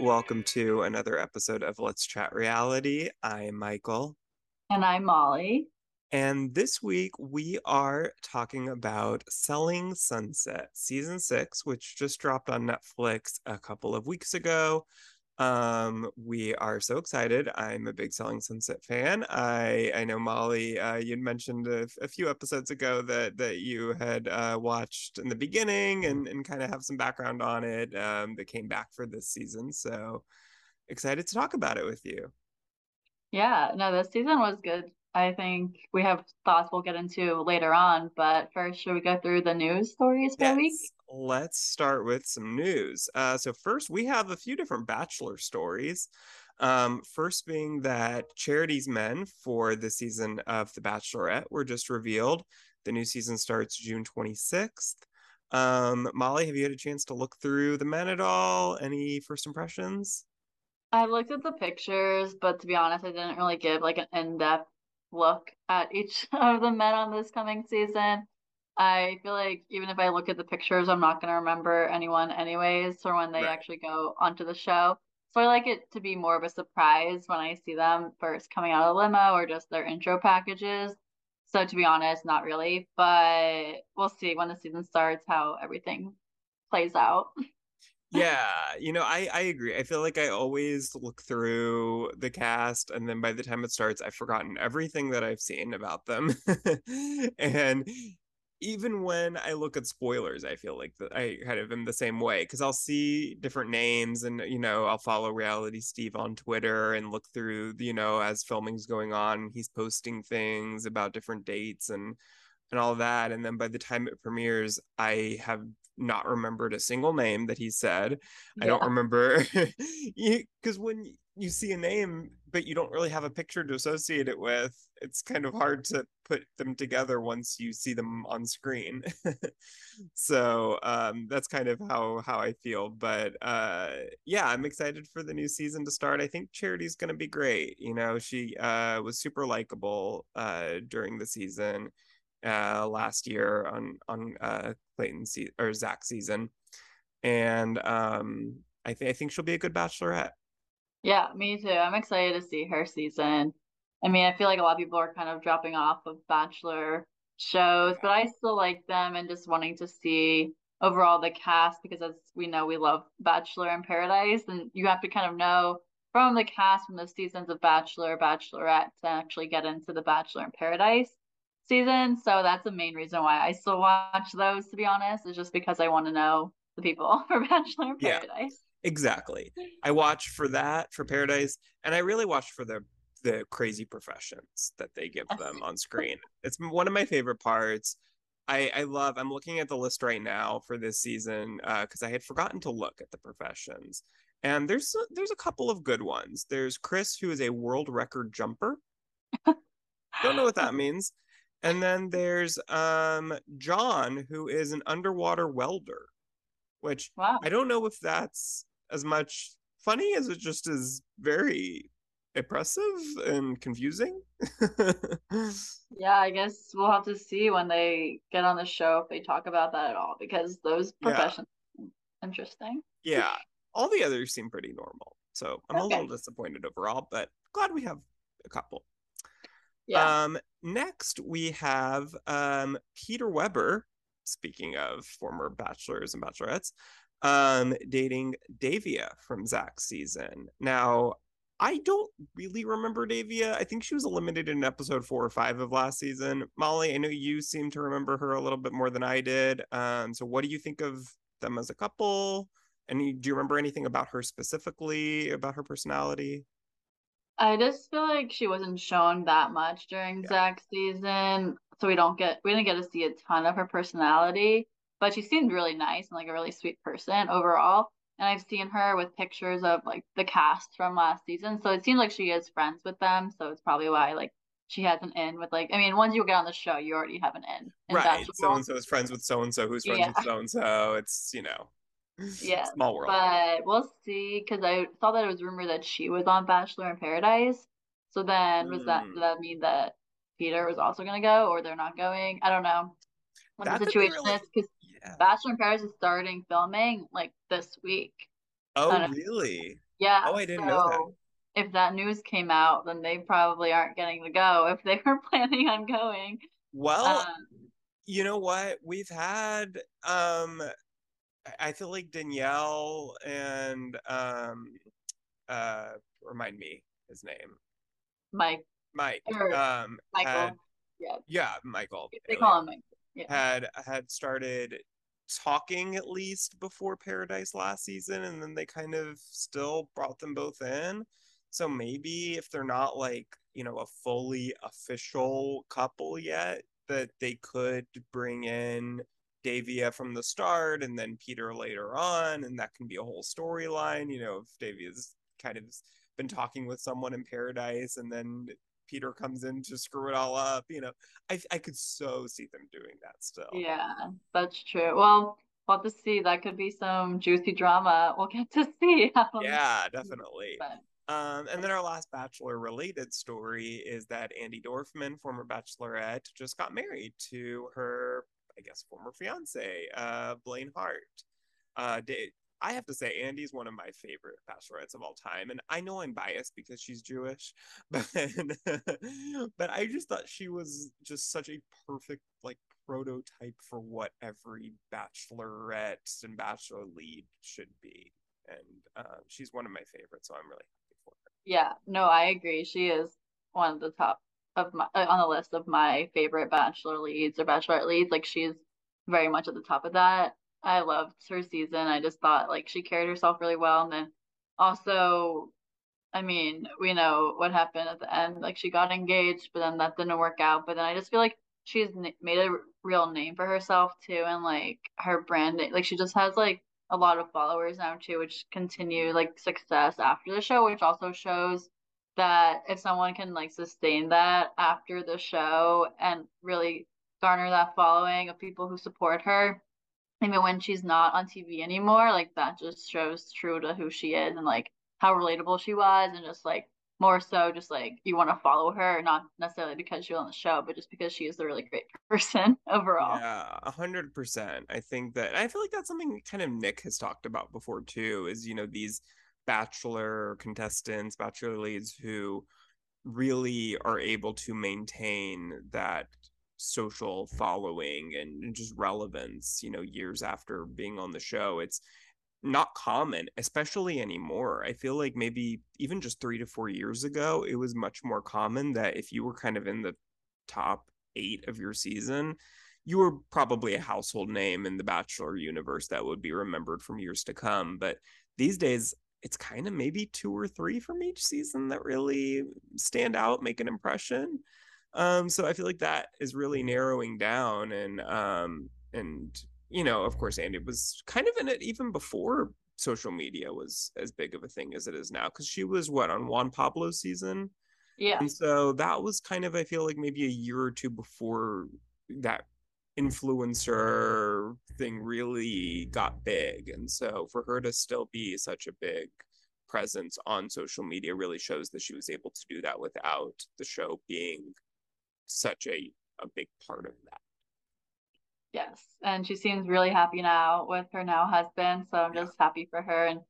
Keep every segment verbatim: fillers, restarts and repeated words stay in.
Welcome to another episode of Let's Chat Reality. I'm Michael. And I'm Molly. And this week we are talking about Selling Sunset season six, which just dropped on Netflix a couple of weeks ago. Um, we are so excited. I'm a big Selling Sunset fan. I I know, Molly, uh, you'd mentioned a, a few episodes ago that that you had uh, watched in the beginning and, and kind of have some background on it um, that came back for this season. So excited to talk about it with you. Yeah, no, this season was good. I think we have thoughts we'll get into later on, but first, should we go through the news stories for yes. the week? Let's start with some news. Uh, so first, we have a few different Bachelor stories. Um, first being that Charity's men for the season of The Bachelorette were just revealed. The new season starts June twenty-sixth. Um, Molly, have you had a chance to look through the men at all? Any first impressions? I looked at the pictures, but to be honest, I didn't really give like an in-depth look at each of the men on this coming season. I feel like even if I look at the pictures, I'm not going to remember anyone anyways or when they right. actually go onto the show. So I like it to be more of a surprise when I see them first coming out of the limo or just their intro packages. So to be honest, not really, but we'll see when the season starts how everything plays out. Yeah, you know, I, I agree. I feel like I always look through the cast, and then by the time it starts, I've forgotten everything that I've seen about them. And even when I look at spoilers, I feel like the, I kind of am the same way, because I'll see different names and, you know, I'll follow Reality Steve on Twitter and look through, you know, as filming's going on, he's posting things about different dates and, and all that. And then by the time it premieres, I have not remembered a single name that he said. Yeah. I don't remember, because when you see a name but you don't really have a picture to associate it with, it's kind of hard to put them together once you see them on screen. So um that's kind of how how I feel, but uh yeah, I'm excited for the new season to start. I think Charity's gonna be great. You know, she uh was super likable uh during the season uh last year on on uh Clayton's se- or Zach's season, and um I think I think she'll be a good bachelorette. Yeah, me too. I'm excited to see her season. I mean, I feel like a lot of people are kind of dropping off of Bachelor shows, yeah. but I still like them and just wanting to see overall the cast, because as we know, we love Bachelor in Paradise, and you have to kind of know from the cast from the seasons of Bachelor, Bachelorette to actually get into the Bachelor in Paradise season. So that's the main reason why I still watch those, to be honest, is just because I want to know the people for Bachelor in Paradise. Yeah, exactly. I watch for that, for Paradise, and I really watch for the the crazy professions that they give them on screen. It's one of my favorite parts. I, I love, I'm looking at the list right now for this season because uh, I had forgotten to look at the professions. And there's there's a couple of good ones. There's Chris, who is a world record jumper. Don't know what that means. And then there's um, John, who is an underwater welder, which wow. I don't know if that's as much funny as it just is very impressive and confusing. Yeah, I guess we'll have to see when they get on the show if they talk about that at all, because those professions yeah. are interesting. Yeah, all the others seem pretty normal. So I'm okay. a little disappointed overall, but glad we have a couple. Yeah. Um, next, we have um, Peter Weber, speaking of former bachelors and bachelorettes, um, dating Davia from Zach's season. Now, I don't really remember Davia. I think she was eliminated in episode four or five of last season. Molly, I know you seem to remember her a little bit more than I did. Um, so what do you think of them as a couple? And do you remember anything about her specifically, about her personality? I just feel like she wasn't shown that much during yeah. Zach's season, so we don't get we didn't get to see a ton of her personality. But she seemed really nice and like a really sweet person overall. And I've seen her with pictures of like the cast from last season, so it seems like she is friends with them. So it's probably why like she has an in with like I mean, once you get on the show, you already have an in. in right, so and so is friends with so and so, who's friends yeah. with so and so. It's you know. Yeah, small world. But we'll see, because I saw that it was rumored that she was on Bachelor in Paradise. So then, was mm. that did that mean that Peter was also going to go, or they're not going? I don't know what that the situation really... is, because yeah. Bachelor in Paradise is starting filming like this week. Oh, really? Yeah. Oh, I didn't so know that. If that news came out, then they probably aren't getting to go if they were planning on going. Well, um, you know what? We've had, um, I feel like Danielle and, um, uh, remind me his name. Mike. Mike. Or um, Michael. Had, yeah. Yeah, Michael. They really call him Mike. Yeah. Had, had started talking at least before Paradise last season, and then they kind of still brought them both in. So maybe if they're not like, you know, a fully official couple yet, that they could bring in Davia from the start and then Peter later on, and that can be a whole storyline. You know, if Davia's kind of been talking with someone in Paradise and then Peter comes in to screw it all up, you know, I I could so see them doing that still. Yeah, that's true. Well, we'll have to see. That could be some juicy drama. We'll get to see. Um, yeah, definitely. But, um, and then our last Bachelor-related story is that Andy Dorfman, former Bachelorette, just got married to her, I guess, former fiance, uh, Blaine Hart. Uh, Dave, I have to say, Andy's one of my favorite bachelorettes of all time. And I know I'm biased because she's Jewish, but, but I just thought she was just such a perfect, like, prototype for what every bachelorette and bachelor lead should be. And uh, she's one of my favorites, so I'm really happy for her. Yeah, no, I agree. She is one of the top of my, uh, on the list of my favorite bachelor leads or bachelorette leads. Like, she's very much at the top of that. I loved her season. I just thought, like, she carried herself really well. And then also, I mean, we know what happened at the end. Like, she got engaged, but then that didn't work out. But then I just feel like she's made a real name for herself, too. And, like, her brand, like, she just has, like, a lot of followers now, too, which continue, like, success after the show, which also shows that if someone can, like, sustain that after the show and really garner that following of people who support her, even when she's not on T V anymore, like, that just shows true to who she is and, like, how relatable she was, and just, like, more so just, like, you want to follow her, not necessarily because she's on the show, but just because she is a really great person overall. Yeah, one hundred percent. I think that, I feel like that's something kind of Nick has talked about before, too, is, you know, these bachelor contestants, bachelor leads who really are able to maintain that social following and just relevance, you know, years after being on the show. It's not common, especially anymore. I feel like maybe even just three to four years ago, it was much more common that if you were kind of in the top eight of your season, you were probably a household name in the Bachelor universe that would be remembered from years to come. But these days, it's kind of maybe two or three from each season that really stand out, make an impression. Um, so I feel like that is really narrowing down, and, um, and, you know, of course, Andy was kind of in it even before social media was as big of a thing as it is now. 'Cause she was what, on Juan Pablo's season. Yeah. And so that was kind of, I feel like maybe a year or two before that influencer thing really got big. And so for her to still be such a big presence on social media really shows that she was able to do that without the show being such a a big part of that. Yes, and she seems really happy now with her now husband, so I'm yeah. just happy for her, and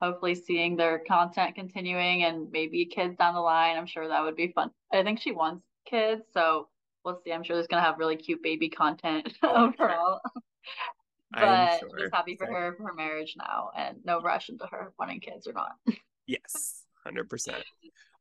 hopefully seeing their content continuing and maybe kids down the line. I'm sure that would be fun. I think she wants kids, so we'll see. I'm sure there's gonna have really cute baby content oh, overall sure. But sure. just happy for her for her marriage now, and no rush into her wanting kids or not. Yes, one hundred percent.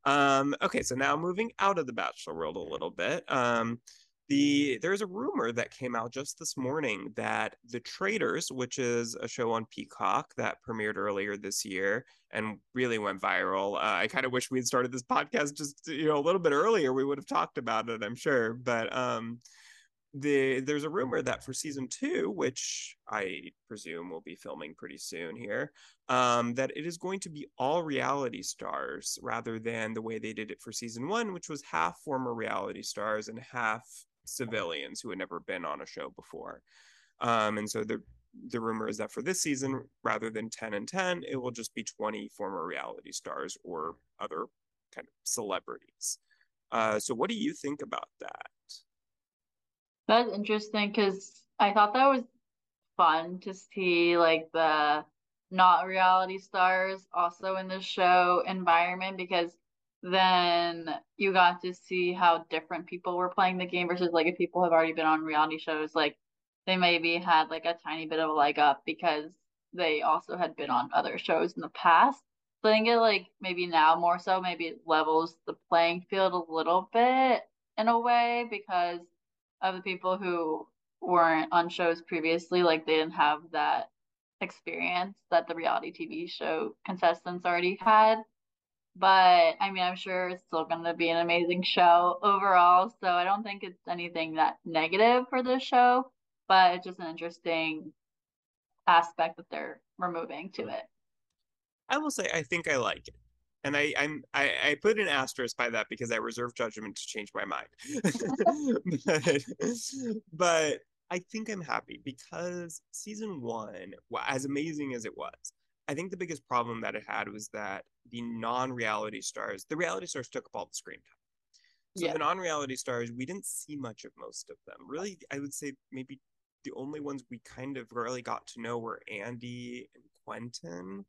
Um, okay, so now moving out of the Bachelor world a little bit. Um, the there's a rumor that came out just this morning that The Traitors, which is a show on Peacock that premiered earlier this year and really went viral. Uh, I kind of wish we had started this podcast just, you know, a little bit earlier. We would have talked about it, I'm sure. But um, the there's a rumor that for season two, which I presume will be filming pretty soon here, um, that it is going to be all reality stars rather than the way they did it for season one, which was half former reality stars and half civilians who had never been on a show before. Um, and so the the rumor is that for this season, rather than ten and ten, it will just be twenty former reality stars or other kind of celebrities. Uh, so what do you think about that? That's interesting, because I thought that was fun to see, like, the not reality stars also in the show environment, because then you got to see how different people were playing the game versus like if people have already been on reality shows, like they maybe had like a tiny bit of a leg up because they also had been on other shows in the past. So I think it like maybe now more so maybe it levels the playing field a little bit in a way, because of the people who weren't on shows previously, like they didn't have that experience that the reality T V show contestants already had. But I mean, I'm sure it's still going to be an amazing show overall, so I don't think it's anything that negative for this show, but it's just an interesting aspect that they're removing to it. I will say I think I like it, and I I'm I, I put an asterisk by that because I reserve judgment to change my mind. but, but I think I'm happy because season one, as amazing as it was, I think the biggest problem that it had was that the non-reality stars, the reality stars took up all the screen time. So yeah. The non-reality stars, we didn't see much of most of them. Really, I would say maybe the only ones we kind of really got to know were Andy and Quentin.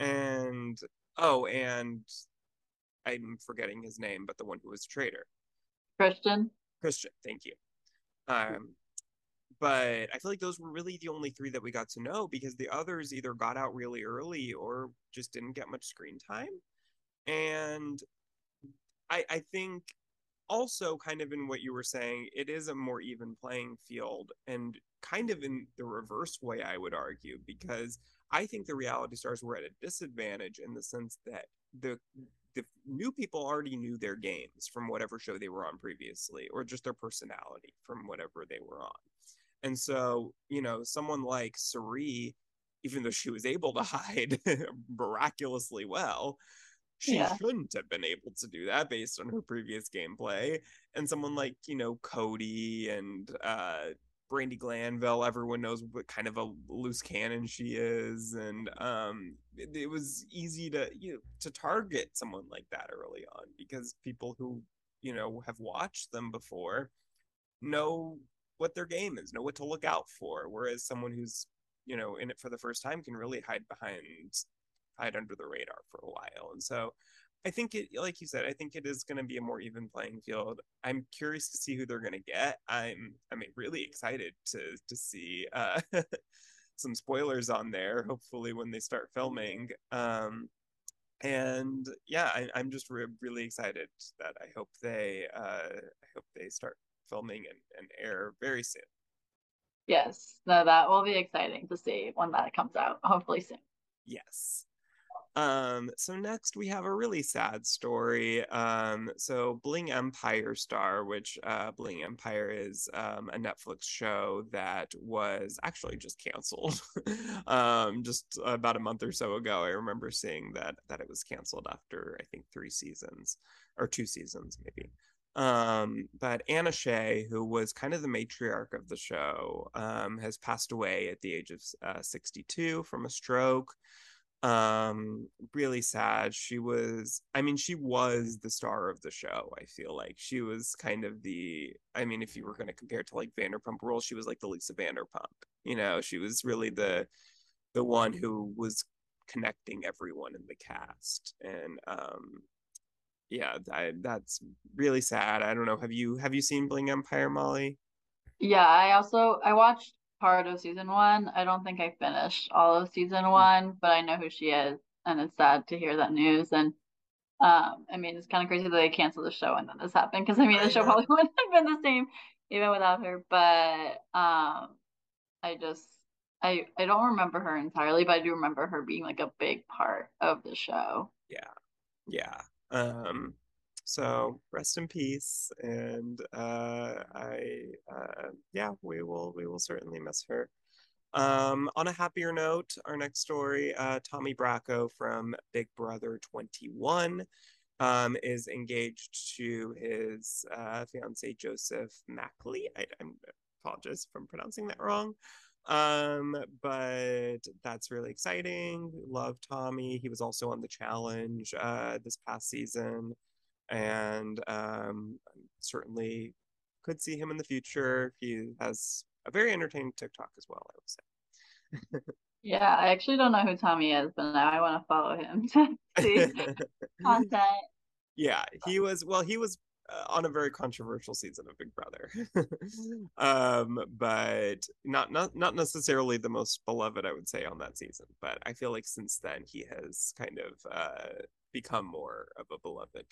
And, oh, and I'm forgetting his name, but the one who was a traitor. Christian? Christian, thank you. Um, But I feel like those were really the only three that we got to know, because the others either got out really early or just didn't get much screen time. And I, I think also kind of in what you were saying, it is a more even playing field, and kind of in the reverse way, I would argue, because I think the reality stars were at a disadvantage in the sense that the the new people already knew their games from whatever show they were on previously, or just their personality from whatever they were on. And so, you know, someone like Suri, even though she was able to hide miraculously well, she yeah. shouldn't have been able to do that based on her previous gameplay. And someone like, you know, Cody and uh, Brandi Glanville, everyone knows what kind of a loose cannon she is. And um, it, it was easy to, you know, to target someone like that early on, because people who, you know, have watched them before know what their game is, know what to look out for, whereas someone who's, you know, in it for the first time can really hide behind, hide under the radar for a while. And so I think it, like you said, I think it is going to be a more even playing field. I'm curious to see who they're going to get. I'm, I mean, really excited to to see uh, some spoilers on there, hopefully when they start filming. Um, and yeah, I, I'm just re- really excited that I hope they, uh, I hope they start filming and, and air very soon. Yes, no, that will be exciting to see when that comes out, hopefully soon. Yes. Um, so next we have a really sad story. Um, so Bling Empire star, which uh, Bling Empire is um, a Netflix show that was actually just canceled um, just about a month or so ago. I remember seeing that that it was canceled after I think three seasons or two seasons maybe. Um, but Anna Shay, who was kind of the matriarch of the show, um, has passed away at the age of uh, sixty-two from a stroke. Um, really sad. She was, I mean, she was the star of the show. I feel like she was kind of the, I mean, if you were going to compare it to like Vanderpump Rules, she was like the Lisa Vanderpump, you know, she was really the, the one who was connecting everyone in the cast. And, um, yeah, I, that's really sad. I don't know. Have you have you seen Bling Empire, Molly? Yeah, I also I watched part of season one. I don't think I finished all of season one, but I know who she is, and it's sad to hear that news. And um, I mean, it's kind of crazy that they canceled the show and then this happened, because I mean, the show probably wouldn't have been the same even without her. But um, I just I I don't remember her entirely, but I do remember her being like a big part of the show. Yeah, yeah. Um, so rest in peace, and uh, I, uh, yeah, we will, we will certainly miss her. Um, on a happier note, our next story, uh, Tommy Bracco from Big Brother twenty-one, um, is engaged to his uh, fiancée Joseph Mackley. I, I apologize if I'm pronouncing that wrong. Um, but that's really exciting. Love Tommy. He was also on The Challenge uh, this past season, and um, certainly could see him in the future. He has a very entertaining TikTok as well, I would say. Yeah, I actually don't know who Tommy is, but now I want to follow him to see content. Yeah, he was, well, he was uh, on a very controversial season of Big Brother. um, but not, not not necessarily the most beloved, I would say, on that season. But I feel like since then, he has kind of uh, become more of a beloved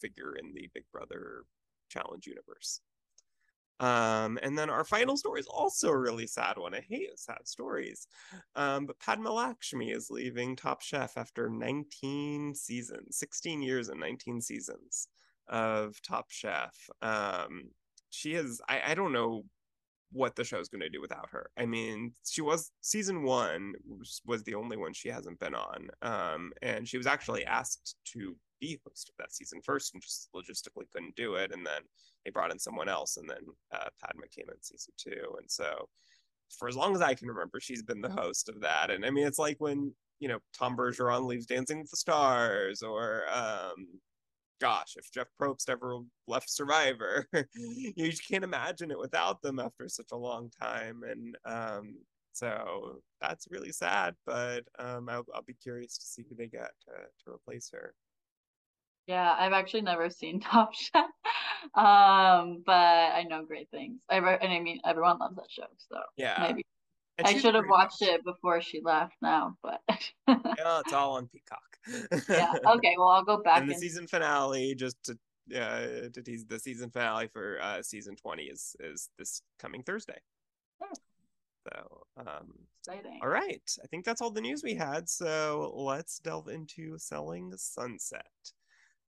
figure in the Big Brother Challenge universe. Um, and then our final story is also a really sad one. I hate sad stories. Um, but Padma Lakshmi is leaving Top Chef after nineteen seasons, sixteen years and nineteen seasons of Top Chef. Um, she has, I, I don't know what the show's going to do without her. I mean, she was, season one was the only one she hasn't been on. Um, and she was actually asked to be host of that season first and just logistically couldn't do it, and then they brought in someone else, and then uh, Padma came in season two, and so for as long as I can remember, she's been the host of that. And I mean, it's like when, you know, Tom Bergeron leaves Dancing with the Stars, or um, gosh, if Jeff Probst ever left Survivor, you just can't imagine it without them after such a long time. And um, so that's really sad, but um, I'll, I'll be curious to see who they get to, to replace her. Yeah, I've actually never seen Top Chef, um, but I know great things. I re- and I mean, everyone loves that show, so yeah, maybe I should have watched much. it before she left. Now, but yeah, it's all on Peacock. Yeah. Okay. Well, I'll go back. And the and... season finale, just to uh, to tease the season finale for uh, season twenty is is this coming Thursday. Oh. So um, exciting. All right, I think that's all the news we had. So let's delve into Selling Sunset.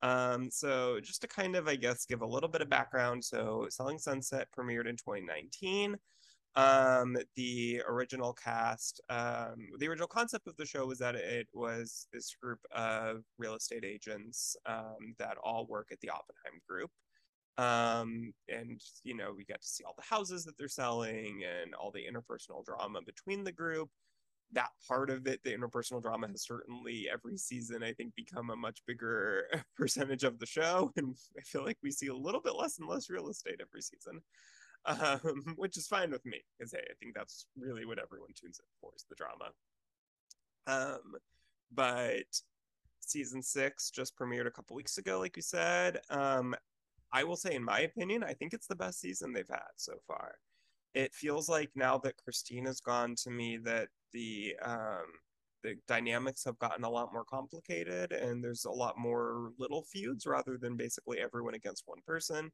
Um, so just to kind of, I guess, give a little bit of background. So Selling Sunset premiered in twenty nineteen. Um, the original cast, um, the original concept of the show was that it was this group of real estate agents, um, that all work at the Oppenheim group. Um, and, you know, we got to see all the houses that they're selling and all the interpersonal drama between the group. That part of it, the interpersonal drama, has certainly every season, I think, become a much bigger percentage of the show. And I feel like we see a little bit less and less real estate every season, um, which is fine with me, because, hey, I think that's really what everyone tunes in for, is the drama. Um, but season six just premiered a couple weeks ago, like you said. Um, I will say, in my opinion, I think it's the best season they've had so far. It feels like now that Christine has gone, to me, that the um, the dynamics have gotten a lot more complicated, and there's a lot more little feuds rather than basically everyone against one person,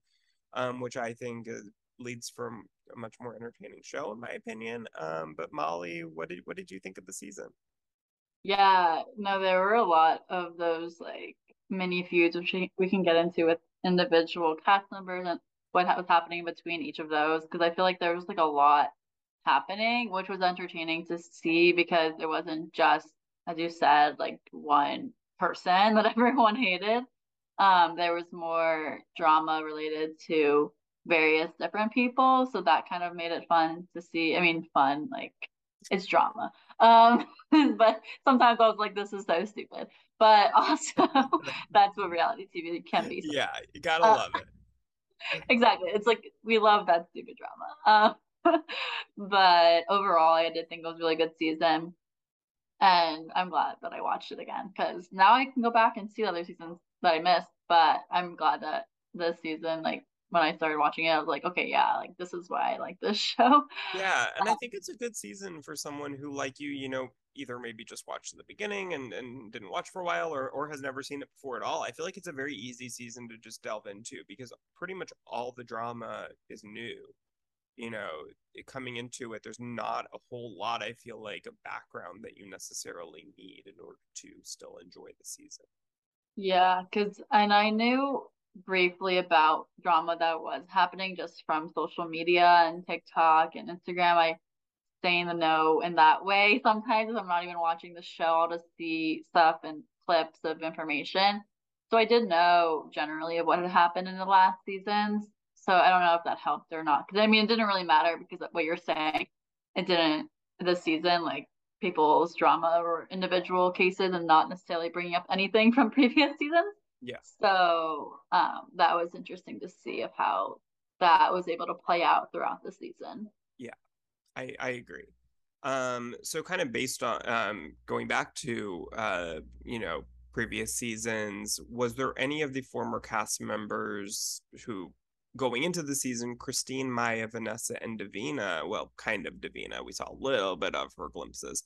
um, which I think is, leads from a much more entertaining show, in my opinion. Um, but Molly, what did what did you think of the season? Yeah, no, there were a lot of those like mini feuds, which we can get into with individual cast members and what was happening between each of those, because I feel like there was like a lot happening, which was entertaining to see, because it wasn't just, as you said, like one person that everyone hated. Um, there was more drama related to various different people, so that kind of made it fun to see. I mean, fun, like, it's drama, um, but sometimes I was like, this is so stupid, but also that's what reality T V can be. Yeah, you gotta uh, love it. Exactly, it's like we love that stupid drama. Um, but overall, I did think it was a really good season, and I'm glad that I watched it again, because now I can go back and see other seasons that I missed. But I'm glad that this season, like when I started watching it, I was like, okay, yeah, like this is why I like this show. Yeah, and um, I think it's a good season for someone who, like you, you know, either maybe just watched the beginning and, and didn't watch for a while, or, or has never seen it before at all. I feel like it's a very easy season to just delve into, because pretty much all the drama is new. You know, coming into it, there's not a whole lot, I feel like, of background that you necessarily need in order to still enjoy the season. Yeah, because and I knew briefly about drama that was happening just from social media and TikTok and Instagram. I stay in the know in that way. Sometimes I'm not even watching the show. I'll just see stuff and clips of information. So I did know generally of what had happened in the last seasons. So I don't know if that helped or not. Because, I mean, it didn't really matter, because what you're saying, it didn't this season, like people's drama or individual cases, and not necessarily bringing up anything from previous seasons. Yeah. So um, that was interesting to see of how that was able to play out throughout the season. Yeah, I, I agree. Um, so kind of based on um, going back to, uh, you know, previous seasons, was there any of the former cast members who going into the season, Christine, Maya, Vanessa, and Davina, well, kind of Davina, we saw a little bit of her glimpses.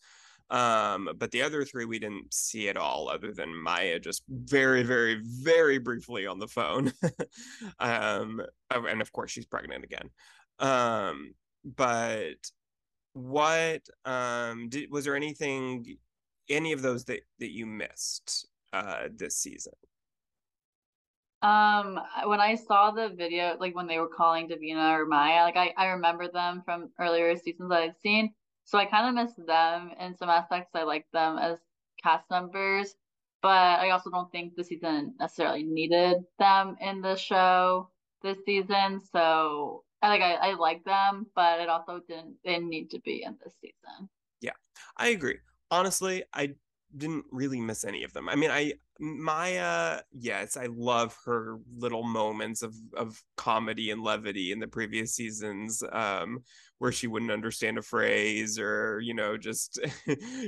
Um, but the other three, we didn't see at all, other than Maya just very, very, very briefly on the phone. um, and of course, she's pregnant again. Um, but what um, did, was there anything, any of those that, that you missed uh, this season? Um, when I saw the video, like when they were calling Davina or Maya, like I, I remember them from earlier seasons that I'd seen. So I kind of missed them in some aspects. I like them as cast members, but I also don't think the season necessarily needed them in the show this season. So I like, I, I like them, but it also didn't, didn't need to be in this season. Yeah, I agree. Honestly, I didn't really miss any of them. I mean, I, Maya, yes, I love her little moments of, of comedy and levity in the previous seasons, um, where she wouldn't understand a phrase or, you know, just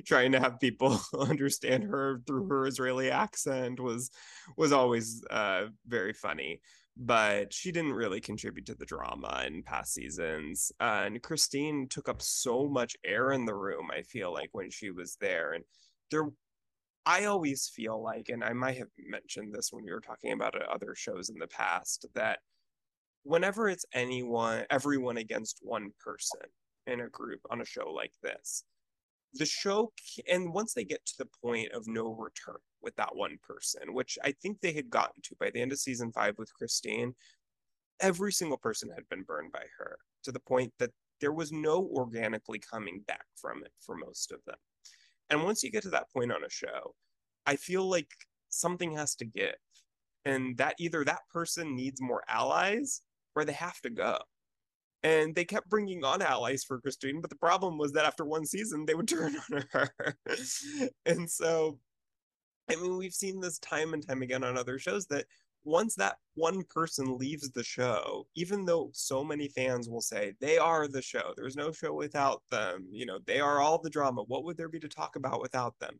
trying to have people understand her through her Israeli accent was, was always uh, very funny. But she didn't really contribute to the drama in past seasons. Uh, and Christine took up so much air in the room, I feel like, when she was there. And there, I always feel like, and I might have mentioned this when we were talking about other shows in the past, that whenever it's anyone, everyone against one person in a group on a show like this, the show, and once they get to the point of no return with that one person, which I think they had gotten to by the end of season five with Christine, every single person had been burned by her to the point that there was no organically coming back from it for most of them. And once you get to that point on a show, I feel like something has to give. And that either that person needs more allies or they have to go. And they kept bringing on allies for Christine, but the problem was that after one season, they would turn on her. And so, I mean, we've seen this time and time again on other shows that once that one person leaves the show, even though so many fans will say they are the show, there's no show without them, you know, they are all the drama, what would there be to talk about without them?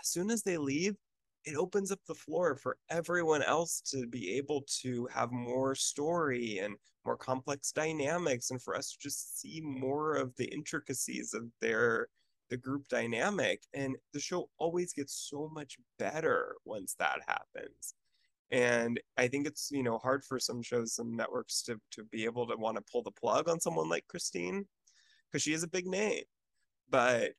As soon as they leave, it opens up the floor for everyone else to be able to have more story and more complex dynamics, and for us to just see more of the intricacies of their the group dynamic. And the show always gets so much better once that happens. And I think it's, you know, hard for some shows, some networks to to be able to want to pull the plug on someone like Christine, because she is a big name. But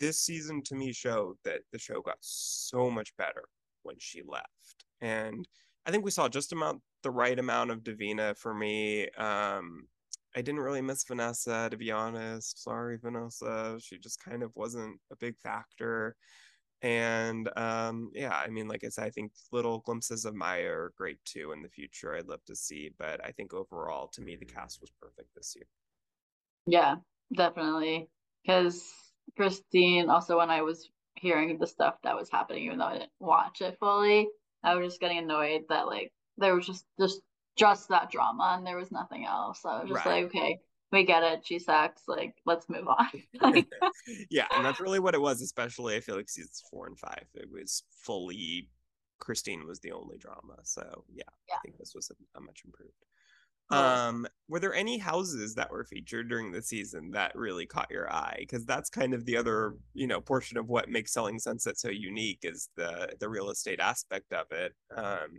this season, to me, showed that the show got so much better when she left. And I think we saw just amount the right amount of Davina for me. Um, I didn't really miss Vanessa, to be honest. Sorry, Vanessa. She just kind of wasn't a big factor. And um, yeah, I mean, like I said, I think little glimpses of Maya are great too in the future. I'd love to see, but I think overall, to me, the cast was perfect this year. Yeah, definitely. Because Christine, also when I was hearing the stuff that was happening, even though I didn't watch it fully, I was just getting annoyed that like there was just just, just that drama and there was nothing else. So I was just right. like, okay. We get it. She sucks. Like, let's move on. Yeah, and that's really what it was, especially, I feel like, seasons four and five. It was fully, Christine was the only drama. So, yeah, yeah. I think this was a, a much improved. Yeah. Um, were there any houses that were featured during the season that really caught your eye? Because that's kind of the other, you know, portion of what makes Selling Sunset so unique is the, the real estate aspect of it. Um,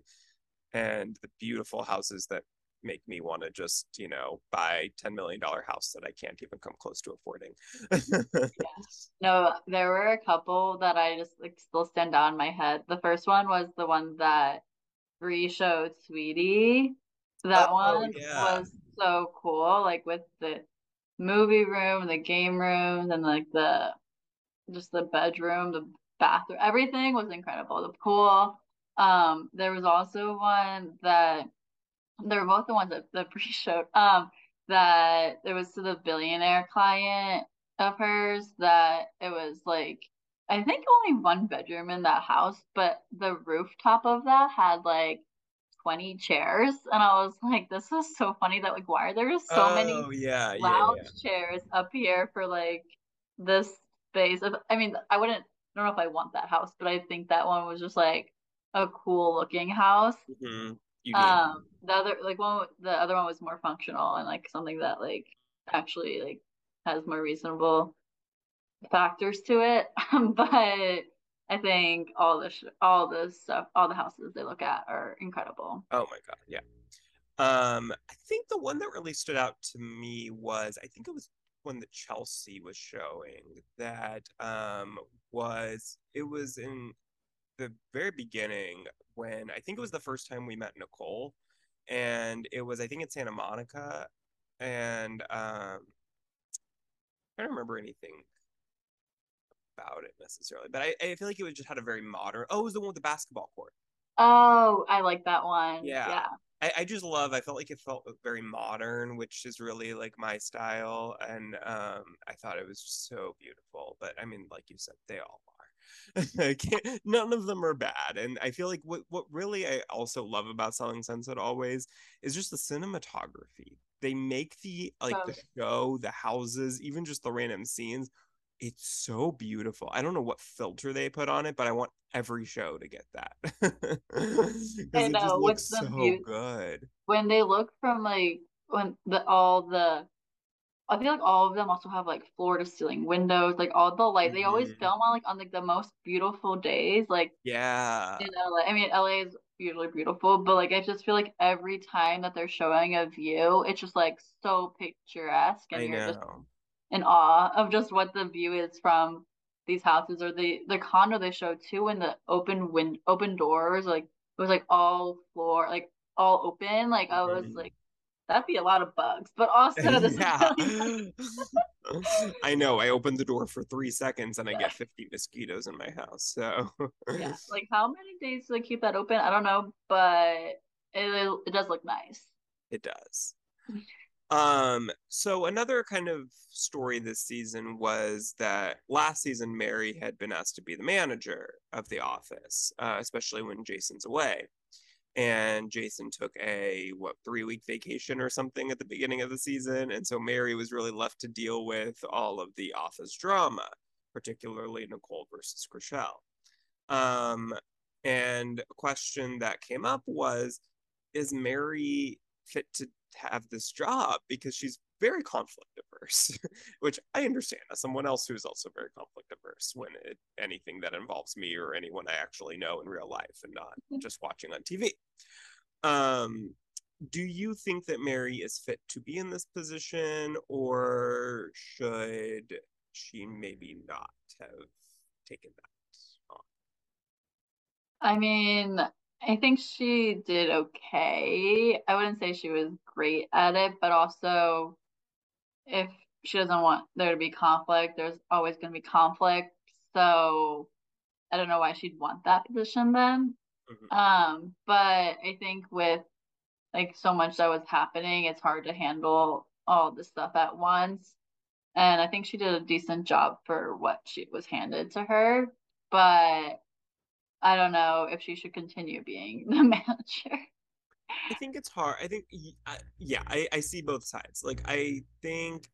and the beautiful houses that make me want to just, you know, buy ten million dollars house that I can't even come close to affording. Yeah. No, there were a couple that I just like still stand out in my head. The first one was the one that Bre showed Sweetie. That oh, one yeah. was so cool. Like with the movie room, the game room, and like the, just the bedroom, the bathroom, everything was incredible. The pool. Um, there was also one that they were both the ones that, that Bre showed um, that it was to the billionaire client of hers that it was like, I think only one bedroom in that house, but the rooftop of that had like twenty chairs. And I was like, this is so funny that like, why are there so oh, many yeah, lounge yeah, yeah. chairs up here for like this space of, I mean, I wouldn't, I don't know if I want that house, but I think that one was just like a cool looking house. Mm-hmm. You um, the other like one, the other one was more functional and like something that like actually like has more reasonable factors to it. But I think all the sh- all the stuff, all the houses they look at are incredible. Oh my god, yeah. Um, I think the one that really stood out to me was, I think it was one that Chelsea was showing that um was it was in the very beginning when I think it was the first time we met Nicole, and it was I think in Santa Monica, and um I don't remember anything about it necessarily, but I, I feel like it was just had a very modern oh it was the one with the basketball court. Oh, I like that one. Yeah. Yeah. I, I just love, I felt like it felt very modern, which is really like my style. And um, I thought it was just so beautiful. But I mean, like you said, they all are. None of them are bad. And I feel like what, what really I also love about Selling Sunset always is just the cinematography. They make the, like oh. the show, the houses, even just the random scenes. It's so beautiful. I don't know what filter they put on it, but I want every show to get that. I know. It just looks so view- good. When they look from like when the all the, I feel like all of them also have like floor to ceiling windows, like all the light. Mm-hmm. They always film on like on like the most beautiful days. Like yeah, in L A. I mean, L A is usually beautiful, but like I just feel like every time that they're showing a view, it's just like so picturesque, and I you're know. just. in awe of just what the view is from these houses, or the the condo they show too, and the open wind open doors, like it was like all floor, like all open, like I was like, that'd be a lot of bugs, but also this yeah. I know, I opened the door for three seconds and I get fifty mosquitoes in my house, so yeah, like how many days do they keep that open? I don't know, but it it does look nice. It does. Um, so another kind of story this season was that last season, Mary had been asked to be the manager of the office, uh, especially when Jason's away. And Jason took a, what, three week vacation or something at the beginning of the season. And so Mary was really left to deal with all of the office drama, particularly Nicole versus Chrishell. Um, and a question that came up was, is Mary fit to have this job, because she's very conflict averse, which I understand as someone else who's also very conflict averse when it, anything that involves me or anyone I actually know in real life and not just watching on T V. Um, do you think that Mary is fit to be in this position, or should she maybe not have taken that on? I mean, I think she did okay. I wouldn't say she was great at it, but also if she doesn't want there to be conflict, there's always going to be conflict. So I don't know why she'd want that position then. Mm-hmm. Um, but I think with like so much that was happening, it's hard to handle all the stuff at once. And I think she did a decent job for what she was handed to her, but I don't know if she should continue being the manager. I think it's hard. I think, yeah, I, I see both sides. Like, I think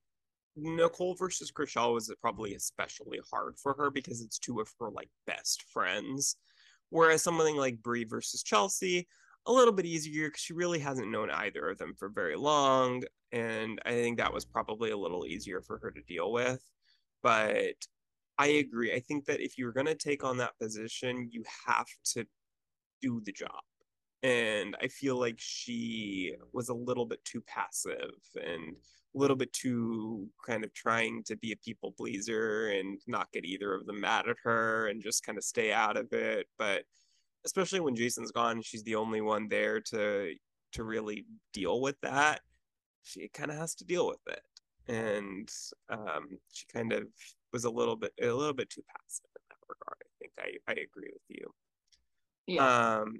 Nicole versus Chrishell was probably especially hard for her because it's two of her, like, best friends. Whereas something like Bre versus Chelsea, a little bit easier because she really hasn't known either of them for very long. And I think that was probably a little easier for her to deal with. But I agree. I think that if you're going to take on that position, you have to do the job. And I feel like she was a little bit too passive and a little bit too kind of trying to be a people pleaser and not get either of them mad at her and just kind of stay out of it. But especially when Jason's gone, she's the only one there to to really deal with that. She kind of has to deal with it. And um, she kind of was a little bit a little bit too passive in that regard. I think I, I agree with you. Yeah. Um,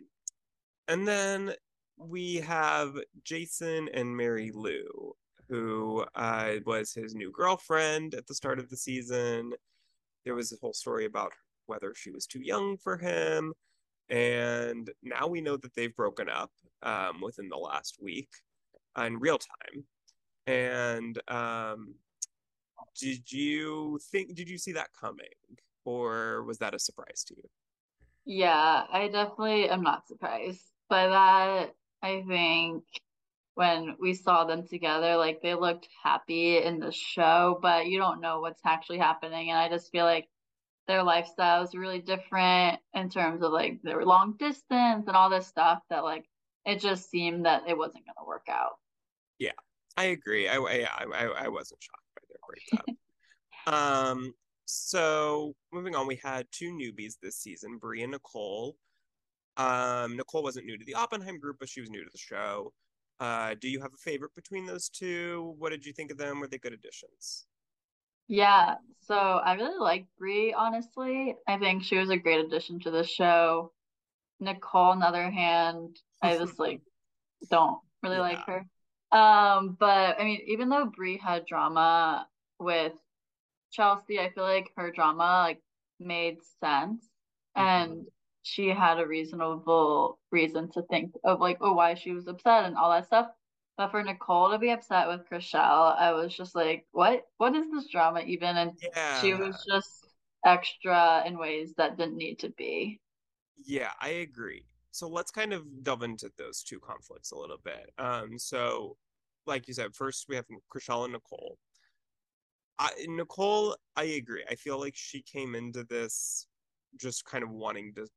and then we have Jason and Mary Lou, who uh, was his new girlfriend at the start of the season. There was a whole story about whether she was too young for him. And now we know that they've broken up um, within the last week uh, in real time. And um, Did you think, did you see that coming, or was that a surprise to you? Yeah, I definitely am not surprised by that. I think when we saw them together, like, they looked happy in the show, but you don't know what's actually happening. And I just feel like their lifestyle is really different in terms of like their long distance and all this stuff, that like it just seemed that it wasn't going to work out. Yeah, I agree. I yeah, I, I wasn't shocked by their breakup. um, so moving on, we had two newbies this season, Bre and Nicole. Um, Nicole wasn't new to the Oppenheim group, but she was new to the show. Uh, do you have a favorite between those two? What did you think of them? Were they good additions? Yeah, so I really like Bre, honestly. I think she was a great addition to the show. Nicole, on the other hand, I just like don't really yeah. like her. Um, but I mean, even though Bre had drama with Chelsea, I feel like her drama like made sense, mm-hmm. and she had a reasonable reason to think of like, oh, why she was upset and all that stuff. But for Nicole to be upset with Chrishell, I was just like, what? What is this drama even? And yeah. she was just extra in ways that didn't need to be. Yeah, I agree. So let's kind of delve into those two conflicts a little bit. Um, so, like you said, first we have Chrishell and Nicole. I, Nicole, I agree. I feel like she came into this just kind of wanting to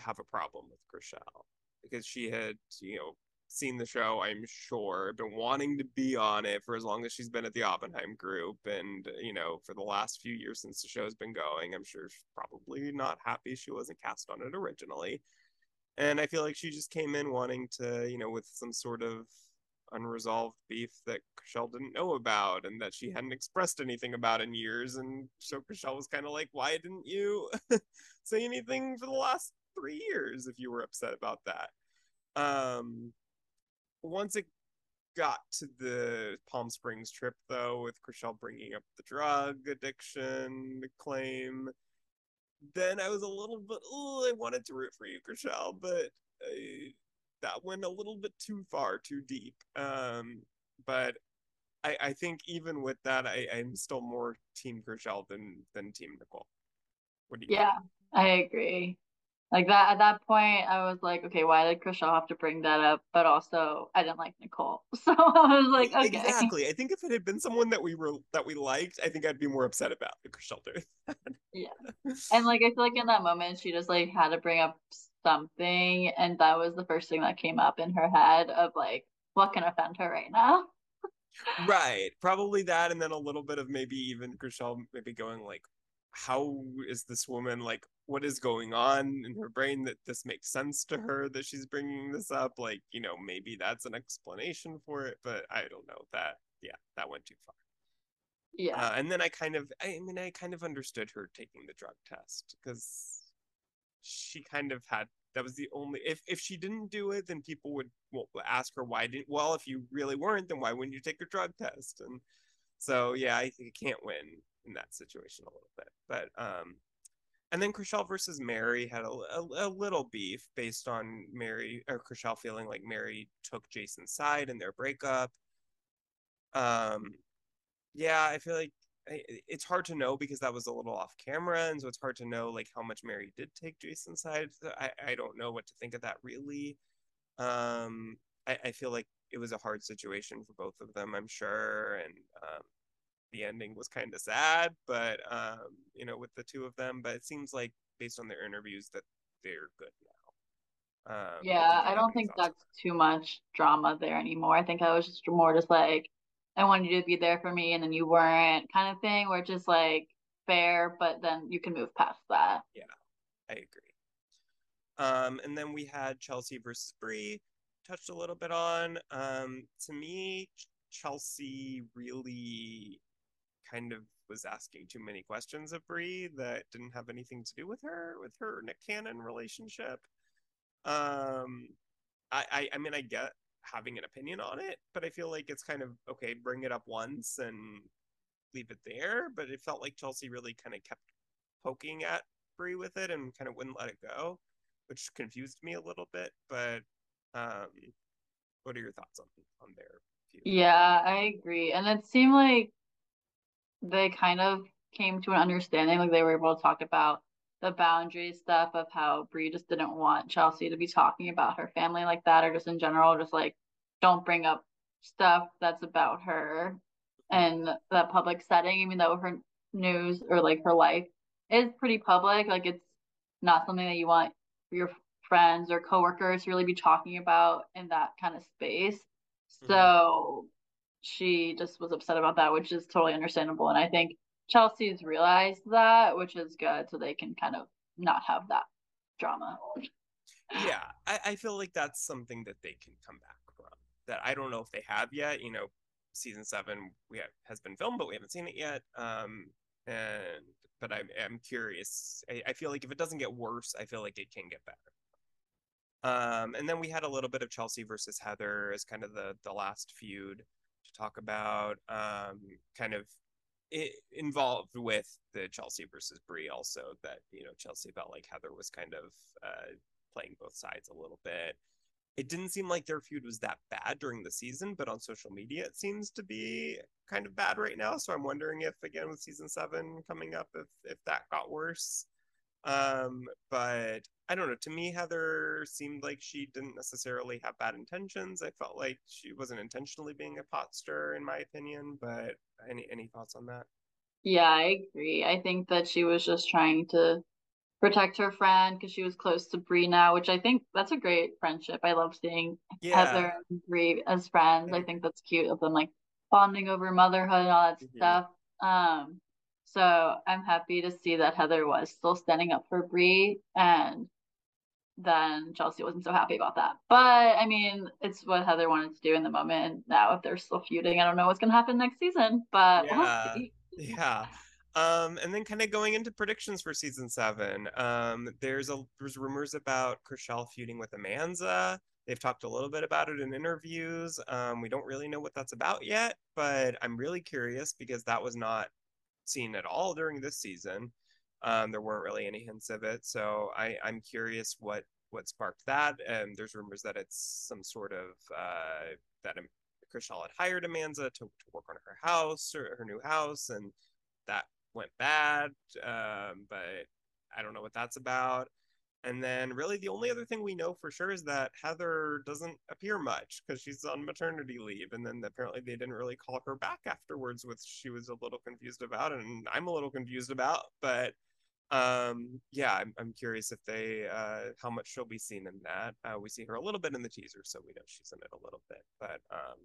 have a problem with Chrishell, because she had, you know, seen the show, I'm sure, been wanting to be on it for as long as she's been at the Oppenheim group, and, you know, for the last few years since the show's been going, I'm sure she's probably not happy she wasn't cast on it originally. And I feel like she just came in wanting to, you know, with some sort of unresolved beef that Chrishell didn't know about and that she hadn't expressed anything about in years, and so Chrishell was kind of like, why didn't you say anything for the last three years if you were upset about that? Um... Once it got to the Palm Springs trip, though, with Chrishell bringing up the drug addiction claim, then I was a little bit, oh, I wanted to root for you, Chrishell, but I, that went a little bit too far, too deep. Um, but I, I think even with that, I, I'm still more Team Chrishell than, than Team Nicole. What do you Yeah, think? I agree. Like, that, at that point, I was like, okay, why did Chrishell have to bring that up? But also, I didn't like Nicole, so I was like, okay. Exactly. I think if it had been someone that we were that we liked, I think I'd be more upset about the Chrishell doing that. Yeah, and like, I feel like in that moment, she just like had to bring up something, and that was the first thing that came up in her head of like, what can offend her right now? Right. Probably that, and then a little bit of maybe even Chrishell maybe going like, how is this woman like? What is going on in her brain that this makes sense to her that she's bringing this up? Like, you know, maybe that's an explanation for it, but I don't know that. Yeah, that went too far. Yeah. Uh, and then I kind of, I mean, I kind of understood her taking the drug test, because she kind of had, that was the only, if, if she didn't do it, then people would well, ask her why didn't, well, if you really weren't, then why wouldn't you take a drug test? And so, yeah, I think I can't win in that situation a little bit, but, um, and then Chrishell versus Mary had a, a, a little beef based on Mary or Chrishell feeling like Mary took Jason's side in their breakup. Um, yeah, I feel like I, it's hard to know because that was a little off camera, and so it's hard to know like how much Mary did take Jason's side. So I, I don't know what to think of that really. Um, I, I feel like it was a hard situation for both of them, I'm sure, and um, the ending was kind of sad, but um, you know, with the two of them. But it seems like based on their interviews that they're good now. Um, yeah, I don't think that's too much drama there anymore. I think I was just more just like, I wanted you to be there for me, and then you weren't, kind of thing. Where it's just like fair, but then you can move past that. Yeah, I agree. Um, and then we had Chelsea versus Bre. Touched a little bit on. Um, to me, Chelsea really kind of was asking too many questions of Bre that didn't have anything to do with her, with her Nick Cannon relationship. Um, I, I, I mean, I get having an opinion on it, but I feel like it's kind of, okay, bring it up once and leave it there. But it felt like Chelsea really kind of kept poking at Bre with it and kind of wouldn't let it go, which confused me a little bit. But um, what are your thoughts on, on their view? Yeah, I agree. And it seemed like they kind of came to an understanding. Like, they were able to talk about the boundary stuff of how Bre just didn't want Chelsea to be talking about her family like that, or just in general, just like, don't bring up stuff that's about her in that public setting, even though her news or like her life is pretty public. Like, it's not something that you want your friends or coworkers to really be talking about in that kind of space. So mm-hmm. she just was upset about that, which is totally understandable. And I think Chelsea's realized that, which is good, so they can kind of not have that drama. Yeah, I, I feel like that's something that they can come back from. That I don't know if they have yet. You know, season seven we have, has been filmed, but we haven't seen it yet. Um, and but I'm I'm curious. I, I feel like if it doesn't get worse, I feel like it can get better. Um, and then we had a little bit of Chelsea versus Heather as kind of the the last feud to talk about. Um, kind of. It involved with the Chelsea versus Bre also, that, you know, Chelsea felt like Heather was kind of uh, playing both sides a little bit. It didn't seem like their feud was that bad during the season, but on social media it seems to be kind of bad right now. So I'm wondering if, again, with season seven coming up, if, if that got worse. Um, but I don't know. To me, Heather seemed like she didn't necessarily have bad intentions. I felt like she wasn't intentionally being a pot stirrer, in my opinion. But any any thoughts on that? Yeah, I agree. I think that she was just trying to protect her friend because she was close to Bre now, which I think that's a great friendship. I love seeing yeah. Heather and Bre as friends. Yeah. I think that's cute of them, like, bonding over motherhood and all that mm-hmm. stuff. Um, So I'm happy to see that Heather was still standing up for Bre, and then Chelsea wasn't so happy about that. But, I mean, it's what Heather wanted to do in the moment. Now, if they're still feuding, I don't know what's going to happen next season, but yeah. we'll see. Yeah. Um, and then kind of going into predictions for season seven, um, there's a there's rumors about Chrishell feuding with Amanza. They've talked a little bit about it in interviews. Um, we don't really know what that's about yet, but I'm really curious because that was not seen at all during this season. Um there weren't really any hints of it, so i i'm curious what what sparked that. And um, there's rumors that it's some sort of uh that Chrishell had hired Amanza to, to work on her house or her new house, and that went bad, um but I don't know what that's about. And then really the only other thing we know for sure is that Heather doesn't appear much because she's on maternity leave. And then apparently they didn't really call her back afterwards, which she was a little confused about, and I'm a little confused about. But um, yeah, I'm, I'm curious if they, uh, how much she'll be seen in that. Uh, we see her a little bit in the teaser, so we know she's in it a little bit. But um,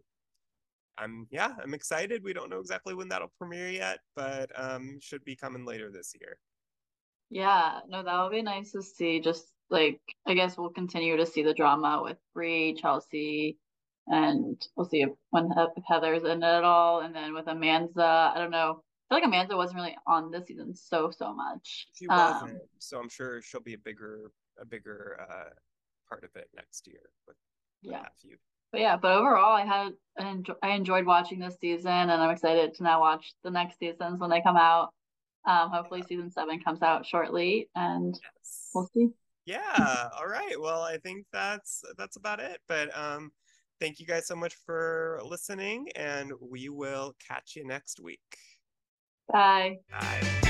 I'm, yeah, I'm excited. We don't know exactly when that'll premiere yet, but um, should be coming later this year. Yeah, no, that would be nice to see. Just, like, I guess we'll continue to see the drama with Bre, Chelsea, and we'll see if, when if Heather's in it at all. And then with Amanza, I don't know. I feel like Amanza wasn't really on this season so, so much. She wasn't, um, so I'm sure she'll be a bigger a bigger uh, part of it next year. With, with yeah. But yeah, but overall, I had an enjo- I enjoyed watching this season, and I'm excited to now watch the next seasons when they come out. Um, hopefully yeah. season seven comes out shortly, and yes. we'll see. Yeah. All right. Well, I think that's, that's about it, but um, thank you guys so much for listening, and we will catch you next week. Bye. Bye.